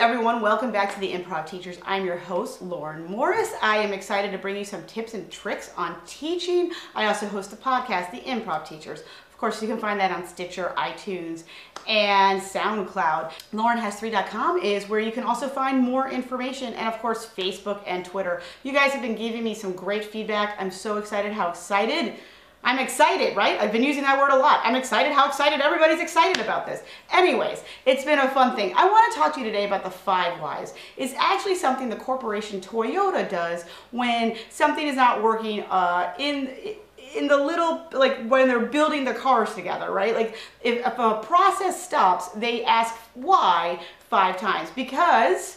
everyone, welcome back to The Improv Teachers. I'm your host, Lauren Morris. I am excited to bring you some tips and tricks on teaching. I also host a podcast, The Improv Teachers. Of course, you can find that on Stitcher, iTunes, and Soundcloud. laurenhas3.com is where you can also find more information, and of course, Facebook and Twitter. You guys have been giving me some great feedback. I'm so excited how excited I'm excited, right? I've been using that word a lot. I'm excited how excited everybody's excited about this. Anyways, it's been a fun thing. I want to talk to you today about the 5 whys. It's actually something the corporation Toyota does when something is not working in the little, like when they're building the cars together, right? Like if a process stops, they ask why 5 times because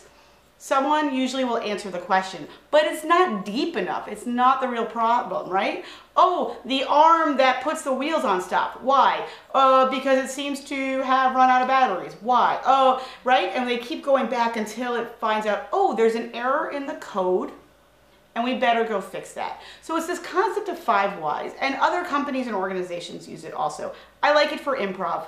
someone usually will answer the question, but it's not deep enough. It's not the real problem, right? Oh, the arm that puts the wheels on stopped. Why? Because it seems to have run out of batteries. Why? Oh, right? And they keep going back until it finds out, oh, there's an error in the code and we better go fix that. So it's this concept of 5 whys, and other companies and organizations use it also. I like it for improv.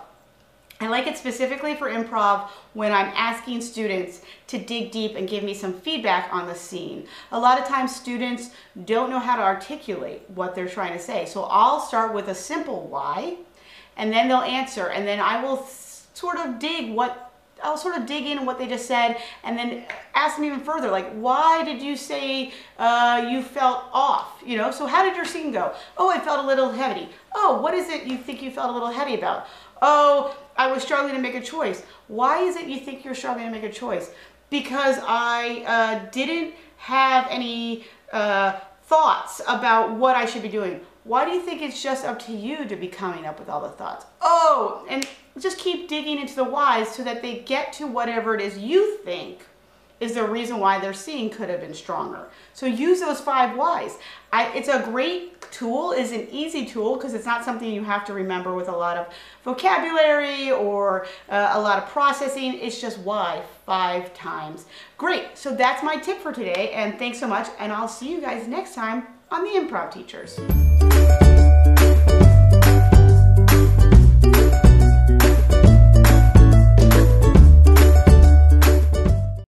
I like it specifically for improv when I'm asking students to dig deep and give me some feedback on the scene. A lot of times students don't know how to articulate what they're trying to say. So I'll start with a simple why, and then they'll answer, and then I will sort of dig in what they just said, and then ask them even further, like, why did you say you felt off? You know, so how did your scene go? Oh, I felt a little heavy. Oh, what is it you think you felt a little heavy about? Oh, I was struggling to make a choice. Why is it you think you're struggling to make a choice? Because I didn't have any thoughts about what I should be doing. Why do you think it's just up to you to be coming up with all the thoughts? Oh, and just keep digging into the whys so that they get to whatever it is you think is the reason why their seeing could have been stronger. So use those 5 whys. It's a great tool, is an easy tool because it's not something you have to remember with a lot of vocabulary or a lot of processing. It's just why 5 times. Great, so that's my tip for today, and thanks so much, and I'll see you guys next time on The Improv Teachers.